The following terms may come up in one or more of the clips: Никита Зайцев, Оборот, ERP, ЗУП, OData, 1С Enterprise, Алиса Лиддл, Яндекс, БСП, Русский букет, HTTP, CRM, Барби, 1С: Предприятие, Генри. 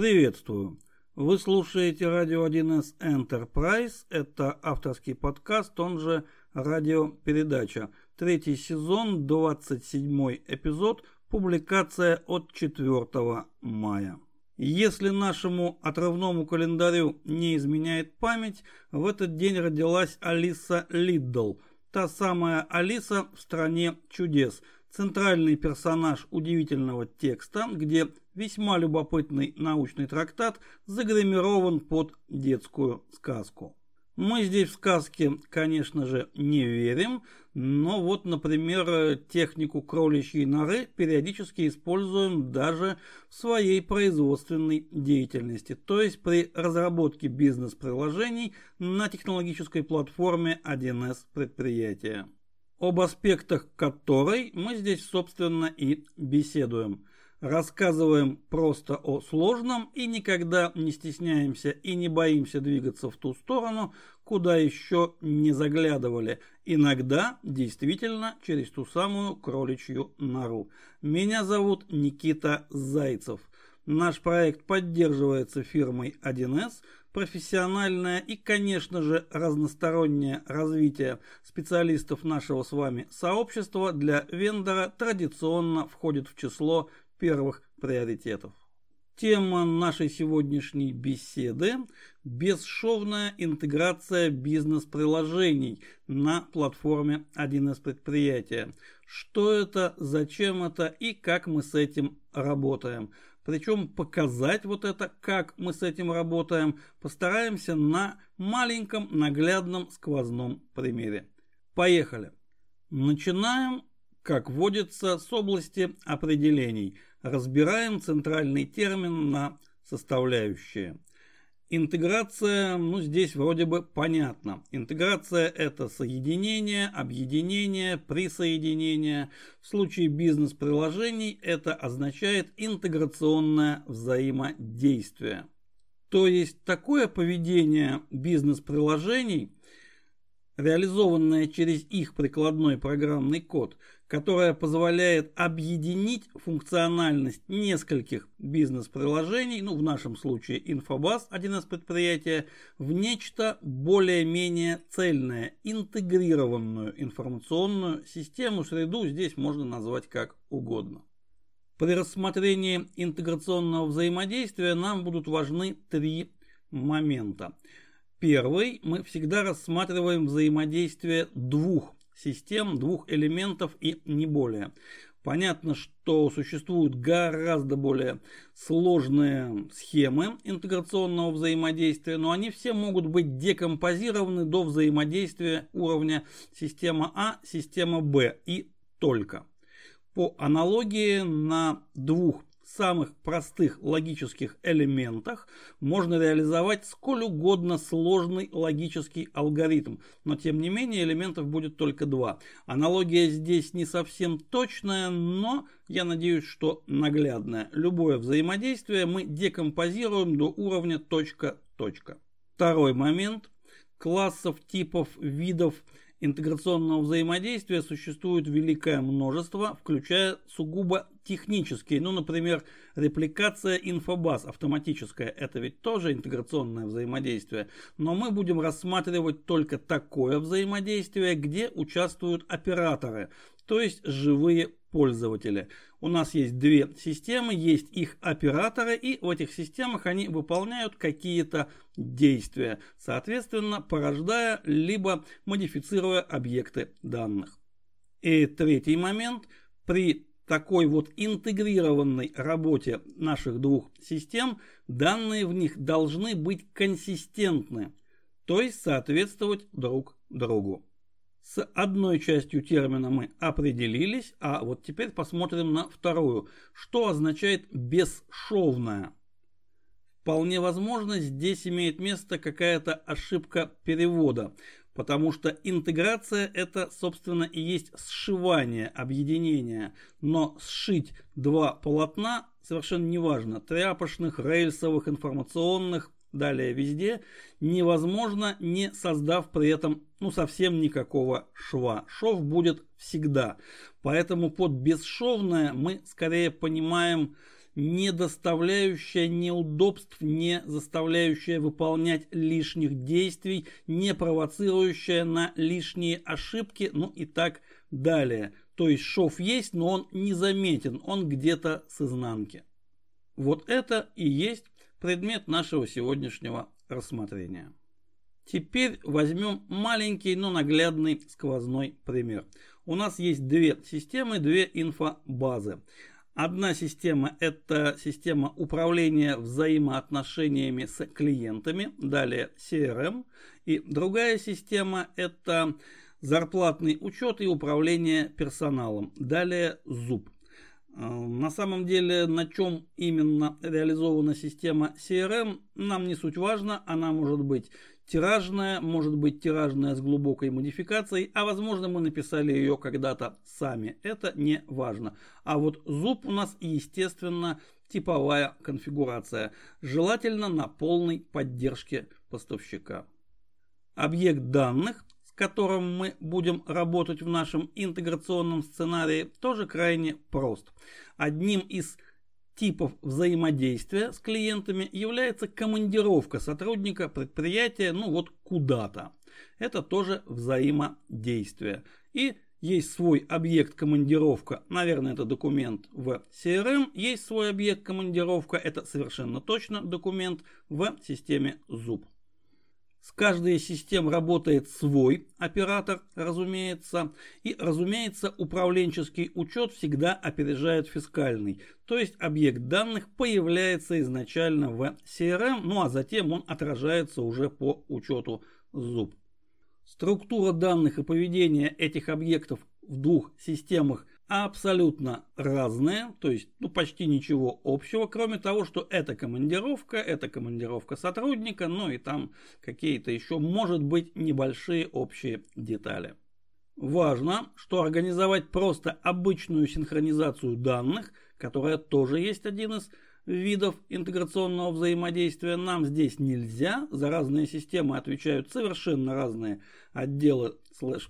Приветствую! Вы слушаете радио 1С Enterprise. Это авторский подкаст, он же радиопередача. Третий сезон, 27-й эпизод, публикация от 4 мая. Если нашему отрывному календарю не изменяет память, в этот день родилась Алиса Лиддл. Та самая Алиса в «Стране чудес». Центральный персонаж удивительного текста, где весьма любопытный научный трактат загримирован под детскую сказку. Мы здесь в сказки, конечно же, не верим, но вот, например, технику кроличьей норы периодически используем даже в своей производственной деятельности, то есть при разработке бизнес-приложений на технологической платформе 1С предприятия, об аспектах которой мы здесь, собственно, и беседуем. Рассказываем просто о сложном и никогда не стесняемся и не боимся двигаться в ту сторону, куда еще не заглядывали. Иногда действительно через ту самую кроличью нору. Меня зовут Никита Зайцев. Наш проект поддерживается фирмой 1С. Профессиональное и, конечно же, разностороннее развитие специалистов нашего с вами сообщества для вендора традиционно входит в число первых приоритетов. Тема нашей сегодняшней беседы – бесшовная интеграция бизнес-приложений на платформе 1С предприятия. Что это, зачем это и как мы с этим работаем. Причем показать вот это, как мы с этим работаем, постараемся на маленьком наглядном сквозном примере. Поехали! Начинаем, как водится, с области определений. Разбираем центральный термин на составляющие. Интеграция, здесь вроде бы понятно. Интеграция – это соединение, объединение, присоединение. В случае бизнес-приложений это означает интеграционное взаимодействие. То есть такое поведение бизнес-приложений, реализованное через их прикладной программный код, которая позволяет объединить функциональность нескольких бизнес-приложений, в нашем случае инфобаз 1С предприятия, в нечто более-менее цельное, интегрированную информационную систему, среду здесь можно назвать как угодно. При рассмотрении интеграционного взаимодействия нам будут важны три момента. Первый, мы всегда рассматриваем взаимодействие двух систем, двух элементов и не более. Понятно, что существуют гораздо более сложные схемы интеграционного взаимодействия, но они все могут быть декомпозированы до взаимодействия уровня система А, система Б и только. По аналогии на двух самых простых логических элементах можно реализовать сколь угодно сложный логический алгоритм, но тем не менее элементов будет только два. Аналогия здесь не совсем точная, но я надеюсь, что наглядная. Любое взаимодействие мы декомпозируем до уровня точка-точка. Второй момент. Классов, типов, видов интеграционного взаимодействия существует великое множество, включая сугубо технические, например, репликация инфобаз автоматическая, это ведь тоже интеграционное взаимодействие, но мы будем рассматривать только такое взаимодействие, где участвуют операторы, то есть живые пользователи. У нас есть две системы, есть их операторы, и в этих системах они выполняют какие-то действия, соответственно, порождая либо модифицируя объекты данных. И третий момент. При такой интегрированной работе наших двух систем данные в них должны быть консистентны, то есть соответствовать друг другу. С одной частью термина мы определились, а вот теперь посмотрим на вторую. Что означает бесшовная? Вполне возможно, здесь имеет место какая-то ошибка перевода, потому что интеграция это, собственно, и есть сшивание, объединение. Но сшить два полотна совершенно неважно, тряпочных, рельсовых, информационных, далее везде, невозможно, не создав при этом совсем никакого шва. Шов будет всегда. Поэтому под бесшовное мы скорее понимаем не доставляющая неудобств, не заставляющая выполнять лишних действий, не провоцирующая на лишние ошибки, ну и так далее. То есть шов есть, но он не заметен, он где-то с изнанки. Вот это и есть предмет нашего сегодняшнего рассмотрения. Теперь возьмем маленький, но наглядный сквозной пример. У нас есть две системы, две инфобазы. Одна система — это система управления взаимоотношениями с клиентами, далее CRM. И другая система — это зарплатный учет и управление персоналом, далее ЗУП. На самом деле, на чем именно реализована система CRM, нам не суть важно. Она может быть тиражная, может быть тиражная с глубокой модификацией, а возможно мы написали ее когда-то сами, это не важно. А вот ЗУП у нас, естественно, типовая конфигурация, желательно на полной поддержке поставщика. Объект данных, с которым мы будем работать в нашем интеграционном сценарии, тоже крайне прост. Одним из типов взаимодействия с клиентами является командировка сотрудника предприятия, ну вот куда-то. Это тоже взаимодействие. И есть свой объект командировка, наверное, это документ в CRM, есть свой объект командировка, это совершенно точно документ в системе ЗУП. С каждой из систем работает свой оператор, разумеется. И, разумеется, управленческий учет всегда опережает фискальный. То есть объект данных появляется изначально в CRM, ну а затем он отражается уже по учету ЗУП. Структура данных и поведение этих объектов в двух системах абсолютно разные, то есть почти ничего общего, кроме того, что это командировка сотрудника, ну и там какие-то еще, может быть, небольшие общие детали. Важно, что организовать просто обычную синхронизацию данных, которая тоже есть один из видов интеграционного взаимодействия, нам здесь нельзя. За разные системы отвечают совершенно разные отделы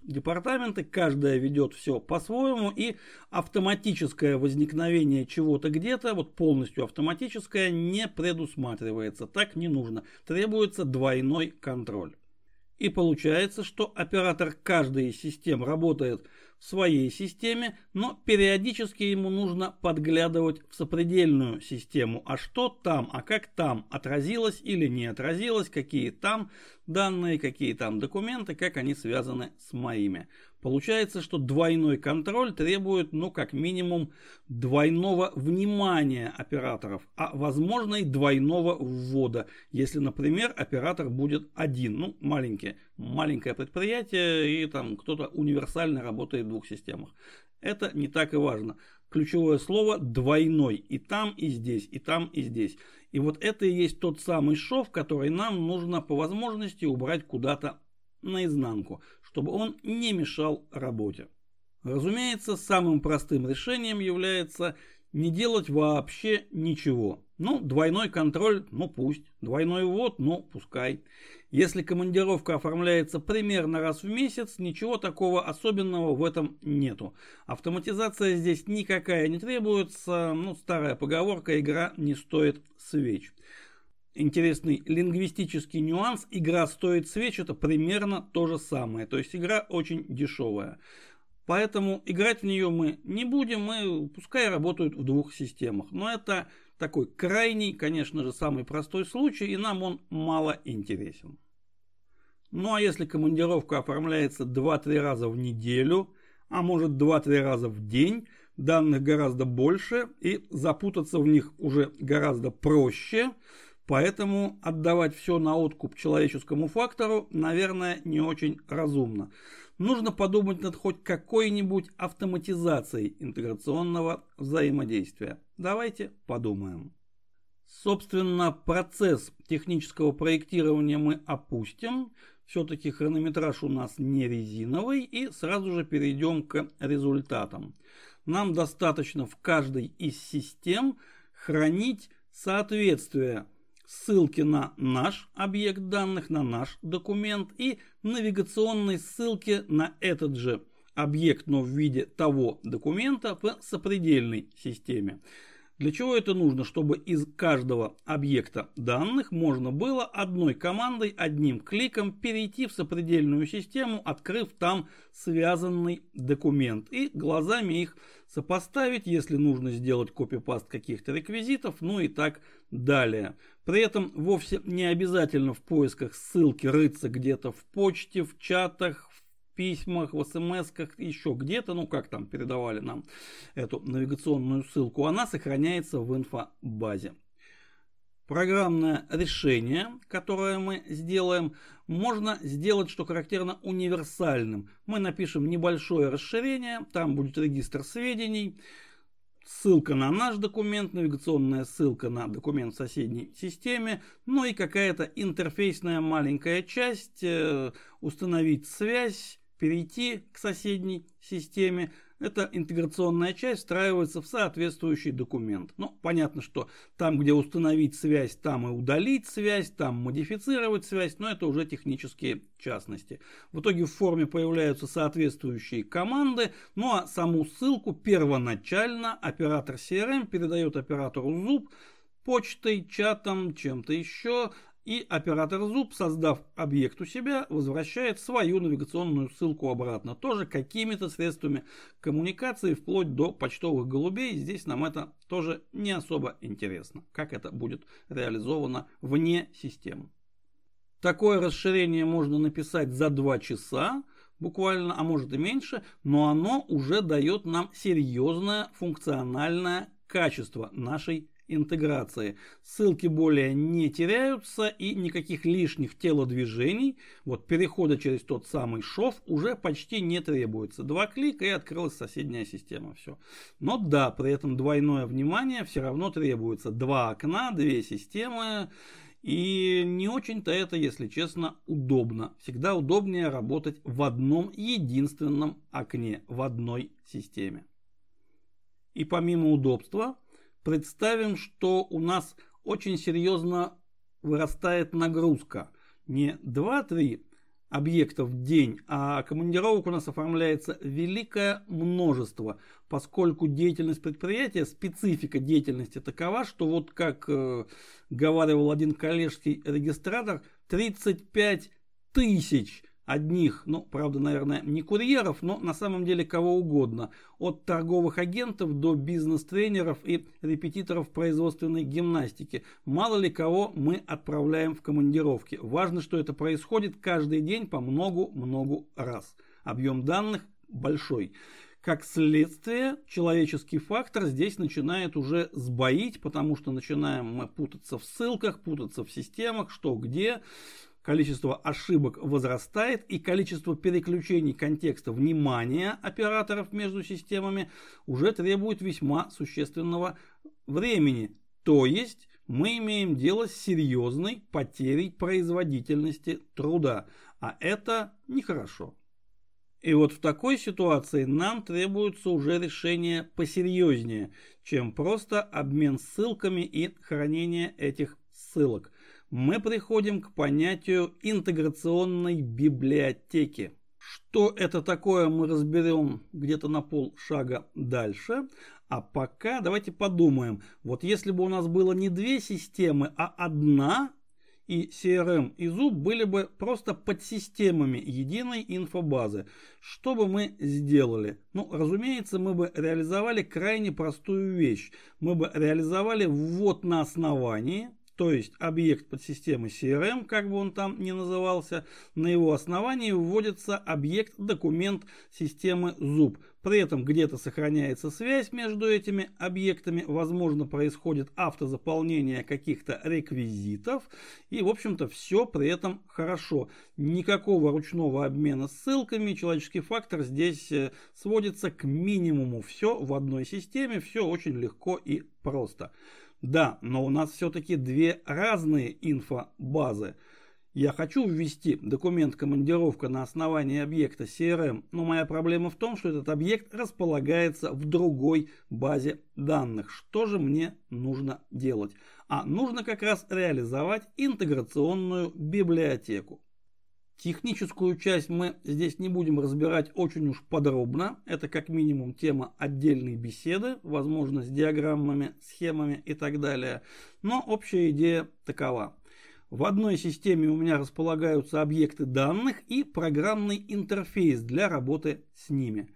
/департаменты. Каждая ведет все по-своему, и автоматическое возникновение чего-то где-то, вот полностью автоматическое, не предусматривается. Так не нужно. Требуется двойной контроль. И получается, что оператор каждой из систем работает в своей системе, но периодически ему нужно подглядывать в сопредельную систему. А что там, а как там, отразилось или не отразилось, какие там данные, какие там документы, как они связаны с моими. Получается, что двойной контроль требует, как минимум, двойного внимания операторов, а возможно и двойного ввода, если, например, оператор будет один, маленькое предприятие, и там кто-то универсально работает в двух системах. Это не так и важно. Ключевое слово — двойной. И там, и здесь, и там, и здесь. И вот это и есть тот самый шов, который нам нужно по возможности убрать куда-то наизнанку, чтобы он не мешал работе. Разумеется, самым простым решением является не делать вообще ничего. Двойной контроль, пусть. Двойной ввод, пускай. Если командировка оформляется примерно раз в месяц, ничего такого особенного в этом нету. Автоматизация здесь никакая не требуется. Старая поговорка: игра не стоит свеч. Интересный лингвистический нюанс: игра стоит свеч — это примерно то же самое. То есть игра очень дешевая. Поэтому играть в нее мы не будем, и пускай работают в двух системах. Но это такой крайний, конечно же, самый простой случай, и нам он мало интересен. А если командировка оформляется 2-3 раза в неделю, а может 2-3 раза в день, данных гораздо больше, и запутаться в них уже гораздо проще, поэтому отдавать все на откуп человеческому фактору, наверное, не очень разумно. Нужно подумать над хоть какой-нибудь автоматизацией интеграционного взаимодействия. Давайте подумаем. Собственно, процесс технического проектирования мы опустим. Все-таки хронометраж у нас не резиновый. И сразу же перейдем к результатам. Нам достаточно в каждой из систем хранить соответствие ссылки на наш объект данных, на наш документ, и навигационной ссылки на этот же объект, но в виде того документа, в сопредельной системе. Для чего это нужно? Чтобы из каждого объекта данных можно было одной командой, одним кликом перейти в сопредельную систему, открыв там связанный документ и глазами их сопоставить, если нужно сделать копипаст каких-то реквизитов, ну и так далее. При этом вовсе не обязательно в поисках ссылки рыться где-то в почте, в чатах, в письмах, в смс-ках, еще где-то, ну как там передавали нам эту навигационную ссылку, она сохраняется в инфобазе. Программное решение, которое мы сделаем, можно сделать, что характерно, универсальным. Мы напишем небольшое расширение, там будет регистр сведений, ссылка на наш документ, навигационная ссылка на документ в соседней системе, ну и какая-то интерфейсная маленькая часть, установить связь, перейти к соседней системе. Эта интеграционная часть встраивается в соответствующий документ. Ну, понятно, что там, где установить связь, там и удалить связь, там модифицировать связь, но это уже технические частности. В итоге в форме появляются соответствующие команды, ну а саму ссылку первоначально оператор CRM передает оператору ЗУП почтой, чатом, чем-то еще. И оператор ЗУП, создав объект у себя, возвращает свою навигационную ссылку обратно. Тоже какими-то средствами коммуникации, вплоть до почтовых голубей. Здесь нам это тоже не особо интересно, как это будет реализовано вне системы. Такое расширение можно написать за 2 часа. Буквально, а может и меньше. Но оно уже дает нам серьезное функциональное качество нашей интеграции. Ссылки более не теряются и никаких лишних телодвижений, вот перехода через тот самый шов уже почти не требуется. 2 клика и открылась соседняя система. Все. Но да, при этом двойное внимание все равно требуется. 2 окна, 2 системы. И не очень-то это, если честно, удобно. Всегда удобнее работать в одном единственном окне, в одной системе. И помимо удобства, представим, что у нас очень серьезно вырастает нагрузка. Не 2-3 объекта в день, а командировок у нас оформляется великое множество, поскольку деятельность предприятия, специфика деятельности такова, что вот как говаривал один коллежский регистратор, 35 тысяч одних, ну, правда, наверное, не курьеров, но на самом деле кого угодно. От торговых агентов до бизнес-тренеров и репетиторов производственной гимнастики. Мало ли кого мы отправляем в командировки. Важно, что это происходит каждый день по многу-многу раз. Объем данных большой. Как следствие, человеческий фактор здесь начинает уже сбоить, потому что начинаем мы путаться в ссылках, путаться в системах, что где. Количество ошибок возрастает, и количество переключений контекста внимания операторов между системами уже требует весьма существенного времени. То есть мы имеем дело с серьезной потерей производительности труда, а это нехорошо. И вот в такой ситуации нам требуется уже решение посерьезнее, чем просто обмен ссылками и хранение этих ссылок. Мы приходим к понятию интеграционной библиотеки. Что это такое, мы разберем где-то на полшага дальше. А пока давайте подумаем. Вот если бы у нас было не 2 системы, а 1, и CRM и ЗУП были бы просто подсистемами единой инфобазы. Что бы мы сделали? Ну, разумеется, мы бы реализовали крайне простую вещь. Мы бы реализовали ввод на основании. То есть объект подсистемы CRM, как бы он там ни назывался, на его основании вводится объект-документ системы ЗУП. При этом где-то сохраняется связь между этими объектами, возможно, происходит автозаполнение каких-то реквизитов. И, в общем-то, все при этом хорошо. Никакого ручного обмена ссылками, человеческий фактор здесь сводится к минимуму. Все в одной системе, все очень легко и просто. Да, но у нас все-таки 2 разные инфобазы. Я хочу ввести документ командировка на основании объекта CRM, но моя проблема в том, что этот объект располагается в другой базе данных. Что же мне нужно делать? А нужно как раз реализовать интеграционную библиотеку. Техническую часть мы здесь не будем разбирать очень уж подробно. Это как минимум тема отдельной беседы, возможно, с диаграммами, схемами и так далее. Но общая идея такова. В одной системе у меня располагаются объекты данных и программный интерфейс для работы с ними.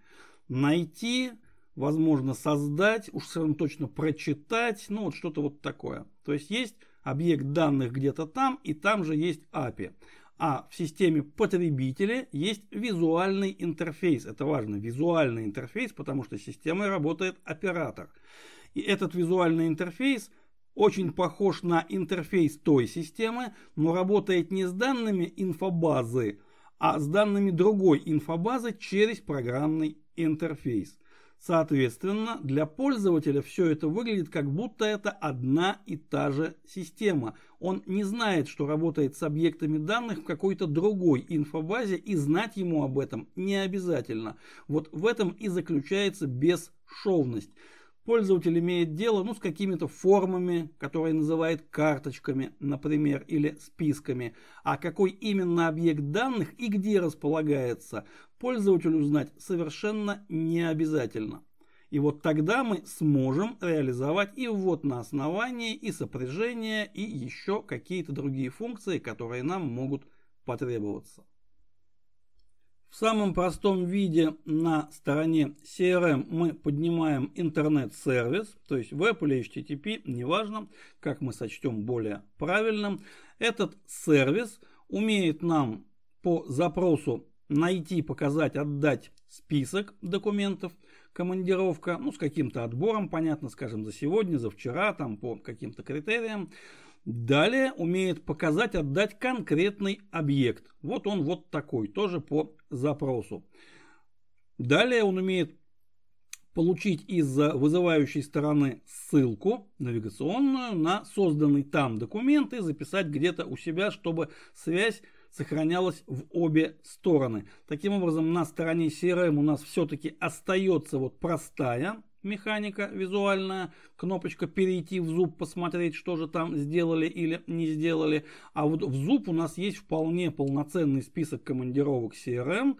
Найти, возможно, создать, уж совершенно точно прочитать, ну вот что-то вот такое. То есть есть объект данных где-то там, и там же есть API. А в системе потребителя есть визуальный интерфейс. Это важно, визуальный интерфейс, потому что с системой работает оператор. И этот визуальный интерфейс очень похож на интерфейс той системы, но работает не с данными инфобазы, а с данными другой инфобазы через программный интерфейс. Соответственно, для пользователя все это выглядит, как будто это одна и та же система. Он не знает, что работает с объектами данных в какой-то другой инфобазе, и знать ему об этом не обязательно. Вот в этом и заключается бесшовность. Пользователь имеет дело, с какими-то формами, которые называют карточками, например, или списками. А какой именно объект данных и где располагается, пользователю знать совершенно не обязательно. И вот тогда мы сможем реализовать и ввод на основании, и сопряжение, и еще какие-то другие функции, которые нам могут потребоваться. В самом простом виде на стороне CRM мы поднимаем интернет-сервис, то есть веб или HTTP, неважно, как мы сочтем более правильным. Этот сервис умеет нам по запросу найти, показать, отдать список документов, командировка, с каким-то отбором, понятно, скажем, за сегодня, за вчера, там по каким-то критериям. Далее умеет показать, отдать конкретный объект. Вот он вот такой, тоже по запросу. Далее он умеет получить из вызывающей стороны ссылку навигационную на созданный там документ и записать где-то у себя, чтобы связь сохранялась в обе стороны. Таким образом, на стороне CRM у нас все-таки остается вот простая механика визуальная, кнопочка перейти в ЗУП, посмотреть, что же там сделали или не сделали. А вот в ЗУП у нас есть вполне полноценный список командировок CRM,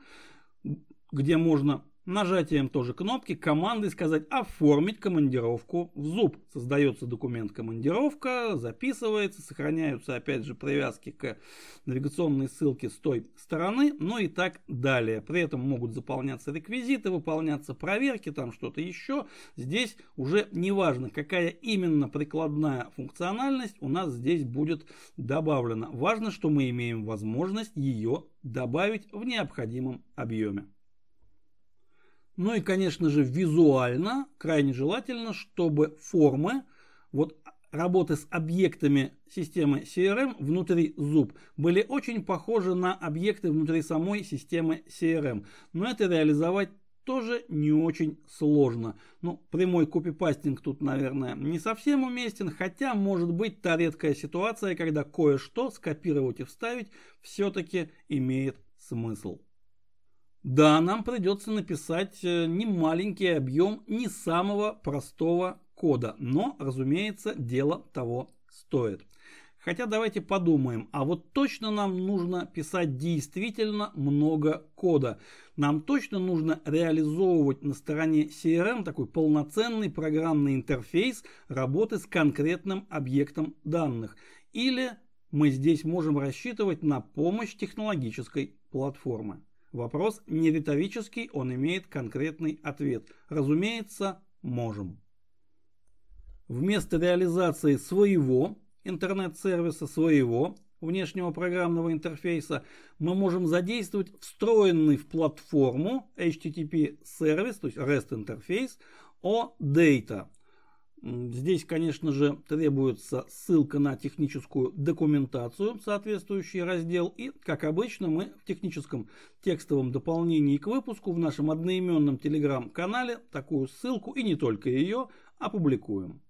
где можно нажатием тоже кнопки командой сказать «Оформить командировку в ЗУП». Создается документ «Командировка», записывается, сохраняются опять же привязки к навигационной ссылке с той стороны, и так далее. При этом могут заполняться реквизиты, выполняться проверки, там что-то еще. Здесь уже не важно, какая именно прикладная функциональность у нас здесь будет добавлена. Важно, что мы имеем возможность ее добавить в необходимом объеме. И, конечно же, визуально крайне желательно, чтобы формы работы с объектами системы CRM внутри ЗУП были очень похожи на объекты внутри самой системы CRM. Но это реализовать тоже не очень сложно. Прямой копипастинг тут, наверное, не совсем уместен, хотя может быть та редкая ситуация, когда кое-что скопировать и вставить все-таки имеет смысл. Да, нам придется написать немаленький объем не самого простого кода, но, разумеется, дело того стоит. Хотя давайте подумаем, а вот точно нам нужно писать действительно много кода. Нам точно нужно реализовывать на стороне CRM такой полноценный программный интерфейс работы с конкретным объектом данных. Или мы здесь можем рассчитывать на помощь технологической платформы. Вопрос не риторический, он имеет конкретный ответ. Разумеется, можем. Вместо реализации своего интернет-сервиса, своего внешнего программного интерфейса, мы можем задействовать встроенный в платформу HTTP-сервис, то есть REST-интерфейс, OData. Здесь, конечно же, требуется ссылка на техническую документацию, соответствующий раздел. И, как обычно, мы в техническом текстовом дополнении к выпуску в нашем одноименном телеграм-канале такую ссылку, и не только ее, опубликуем.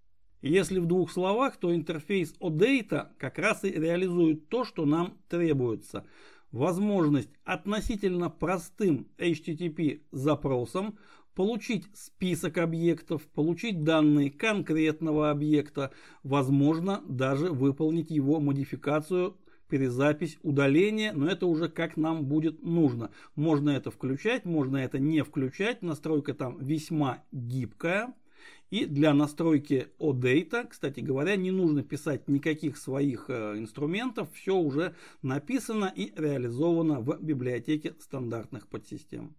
Если в двух словах, то интерфейс OData как раз и реализует то, что нам требуется. Возможность относительно простым HTTP-запросом получить список объектов, получить данные конкретного объекта, возможно, даже выполнить его модификацию перезапись, удаление, но это уже как нам будет нужно. Можно это включать, можно это не включать. Настройка там весьма гибкая. И для настройки OData, кстати говоря, не нужно писать никаких своих инструментов. Все уже написано и реализовано в библиотеке стандартных подсистем.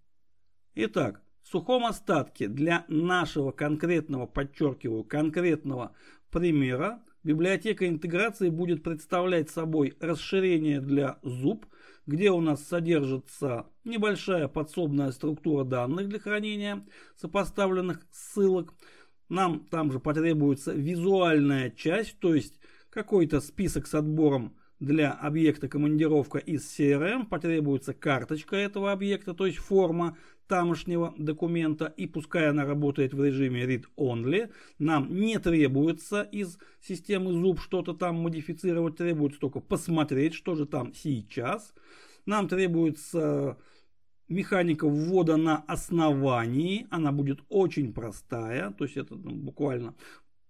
Итак, в сухом остатке для нашего конкретного, подчеркиваю, конкретного примера библиотека интеграции будет представлять собой расширение для ЗУП, где у нас содержится небольшая подсобная структура данных для хранения сопоставленных ссылок. Нам там же потребуется визуальная часть, то есть какой-то список с отбором для объекта командировка из CRM. Потребуется карточка этого объекта, то есть форма тамошнего документа. И пускай она работает в режиме read-only, нам не требуется из системы ZUP что-то там модифицировать. Требуется только посмотреть, что же там сейчас. Нам требуется механика ввода на основании. Она будет очень простая. То есть это буквально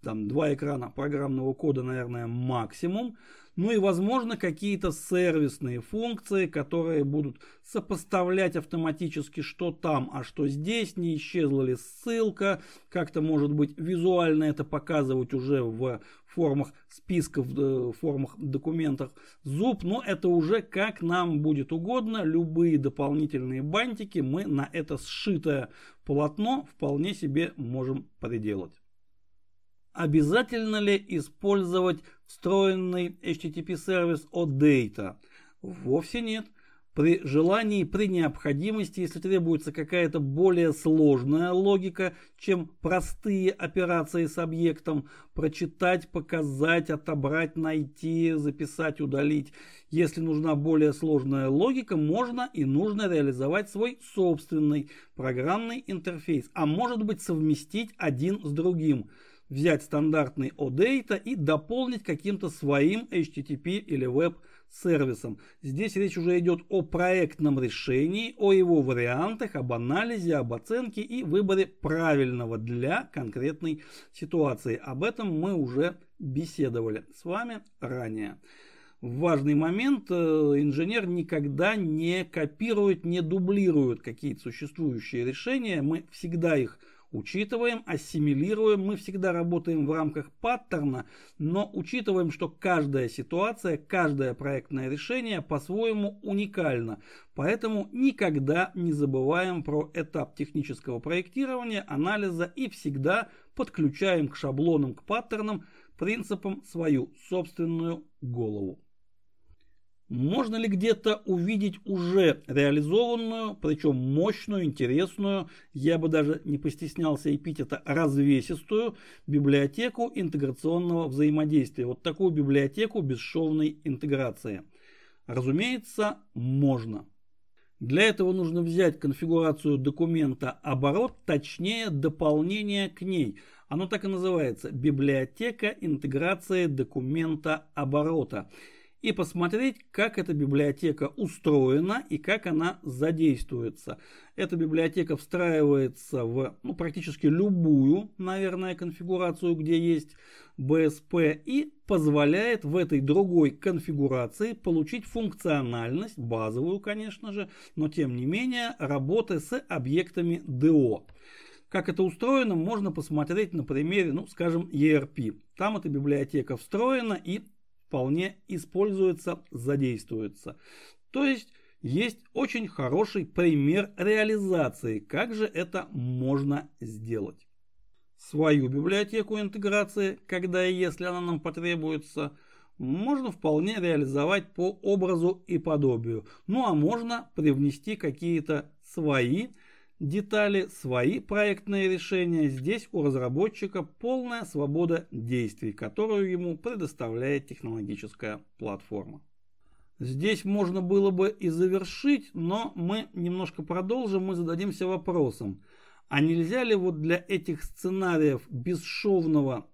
там два экрана программного кода, наверное, максимум. Ну и, возможно, какие-то сервисные функции, которые будут сопоставлять автоматически, что там, а что здесь, не исчезла ли ссылка. Как-то, может быть, визуально это показывать уже в формах списков, в формах документов ZUP. Но это уже как нам будет угодно. Любые дополнительные бантики мы на это сшитое полотно вполне себе можем приделать. Обязательно ли использовать встроенный HTTP сервис OData? Вовсе нет. При желании, при необходимости, если требуется какая-то более сложная логика, чем простые операции с объектом, прочитать, показать, отобрать, найти, записать, удалить. Если нужна более сложная логика, можно и нужно реализовать свой собственный программный интерфейс, а может быть совместить один с другим. Взять стандартный OData и дополнить каким-то своим HTTP или веб-сервисом. Здесь речь уже идет о проектном решении, о его вариантах, об анализе, об оценке и выборе правильного для конкретной ситуации. Об этом мы уже беседовали с вами ранее. Важный момент. Инженер никогда не копирует, не дублирует какие-то существующие решения. Мы всегда их учитываем, ассимилируем, мы всегда работаем в рамках паттерна, но учитываем, что каждая ситуация, каждое проектное решение по-своему уникально. Поэтому никогда не забываем про этап технического проектирования, анализа и всегда подключаем к шаблонам, к паттернам, принципам свою собственную голову. Можно ли где-то увидеть уже реализованную, причем мощную, интересную, я бы даже не постеснялся эпитета, развесистую библиотеку интеграционного взаимодействия? Вот такую библиотеку бесшовной интеграции. Разумеется, можно. Для этого нужно взять конфигурацию документа «Оборот», точнее дополнение к ней. Оно так и называется «Библиотека интеграции документа оборота». И посмотреть, как эта библиотека устроена и как она задействуется. Эта библиотека встраивается в практически любую, наверное, конфигурацию, где есть БСП, и позволяет в этой другой конфигурации получить функциональность, базовую, конечно же, но тем не менее, работы с объектами ДО. Как это устроено, можно посмотреть на примере, скажем, ERP. Там эта библиотека встроена и вполне используется, задействуется. То есть очень хороший пример реализации, как же это можно сделать. Свою библиотеку интеграции, когда и если она нам потребуется, можно вполне реализовать по образу и подобию. Ну а можно привнести какие-то свои детали, свои проектные решения. Здесь у разработчика полная свобода действий, которую ему предоставляет технологическая платформа. Здесь можно было бы и завершить, но мы немножко продолжим, мы зададимся вопросом, а нельзя ли вот для этих сценариев бесшовного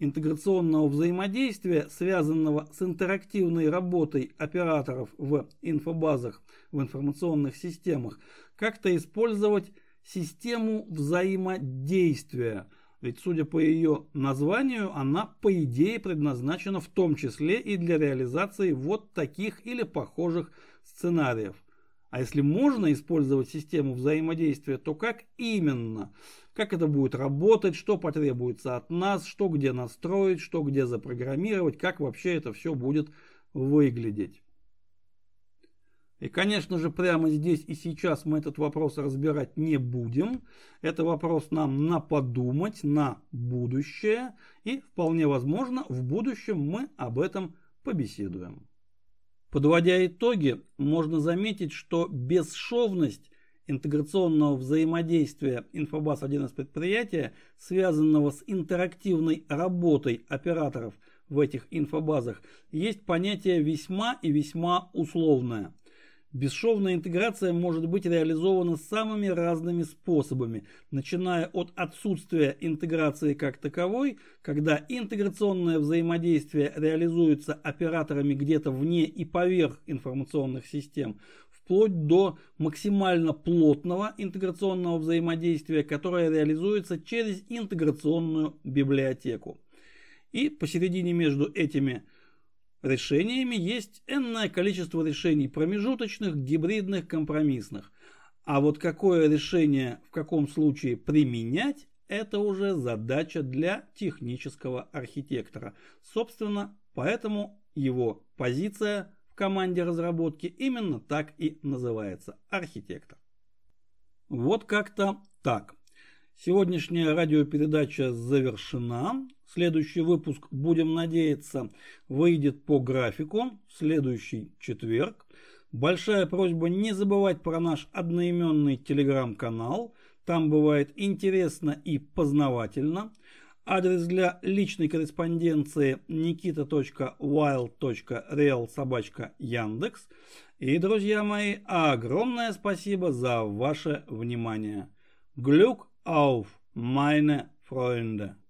интеграционного взаимодействия, связанного с интерактивной работой операторов в инфобазах, в информационных системах, как-то использовать систему взаимодействия? Ведь, судя по ее названию, она, по идее, предназначена в том числе и для реализации вот таких или похожих сценариев. А если можно использовать систему взаимодействия, то как именно? Как это будет работать, что потребуется от нас, что где настроить, что где запрограммировать, как вообще это все будет выглядеть? И, конечно же, прямо здесь и сейчас мы этот вопрос разбирать не будем. Это вопрос нам на подумать, на будущее. И, вполне возможно, в будущем мы об этом побеседуем. Подводя итоги, можно заметить, что бесшовность интеграционного взаимодействия инфобаз 1С предприятия, связанного с интерактивной работой операторов в этих инфобазах, есть понятие весьма и весьма условное. Бесшовная интеграция может быть реализована самыми разными способами, начиная от отсутствия интеграции как таковой, когда интеграционное взаимодействие реализуется операторами где-то вне и поверх информационных систем, вплоть до максимально плотного интеграционного взаимодействия, которое реализуется через интеграционную библиотеку. И посередине между этими решениями есть энное количество решений промежуточных, гибридных, компромиссных. А вот какое решение в каком случае применять, это уже задача для технического архитектора. Собственно, поэтому его позиция в команде разработки именно так и называется – архитектор. Вот как-то так. Сегодняшняя радиопередача завершена. Следующий выпуск, будем надеяться, выйдет по графику в следующий четверг. Большая просьба не забывать про наш одноименный телеграм-канал. Там бывает интересно и познавательно. Адрес для личной корреспонденции nikita.wild.real@yandex. И, друзья мои, огромное спасибо за ваше внимание. Glück auf, meine Freunde!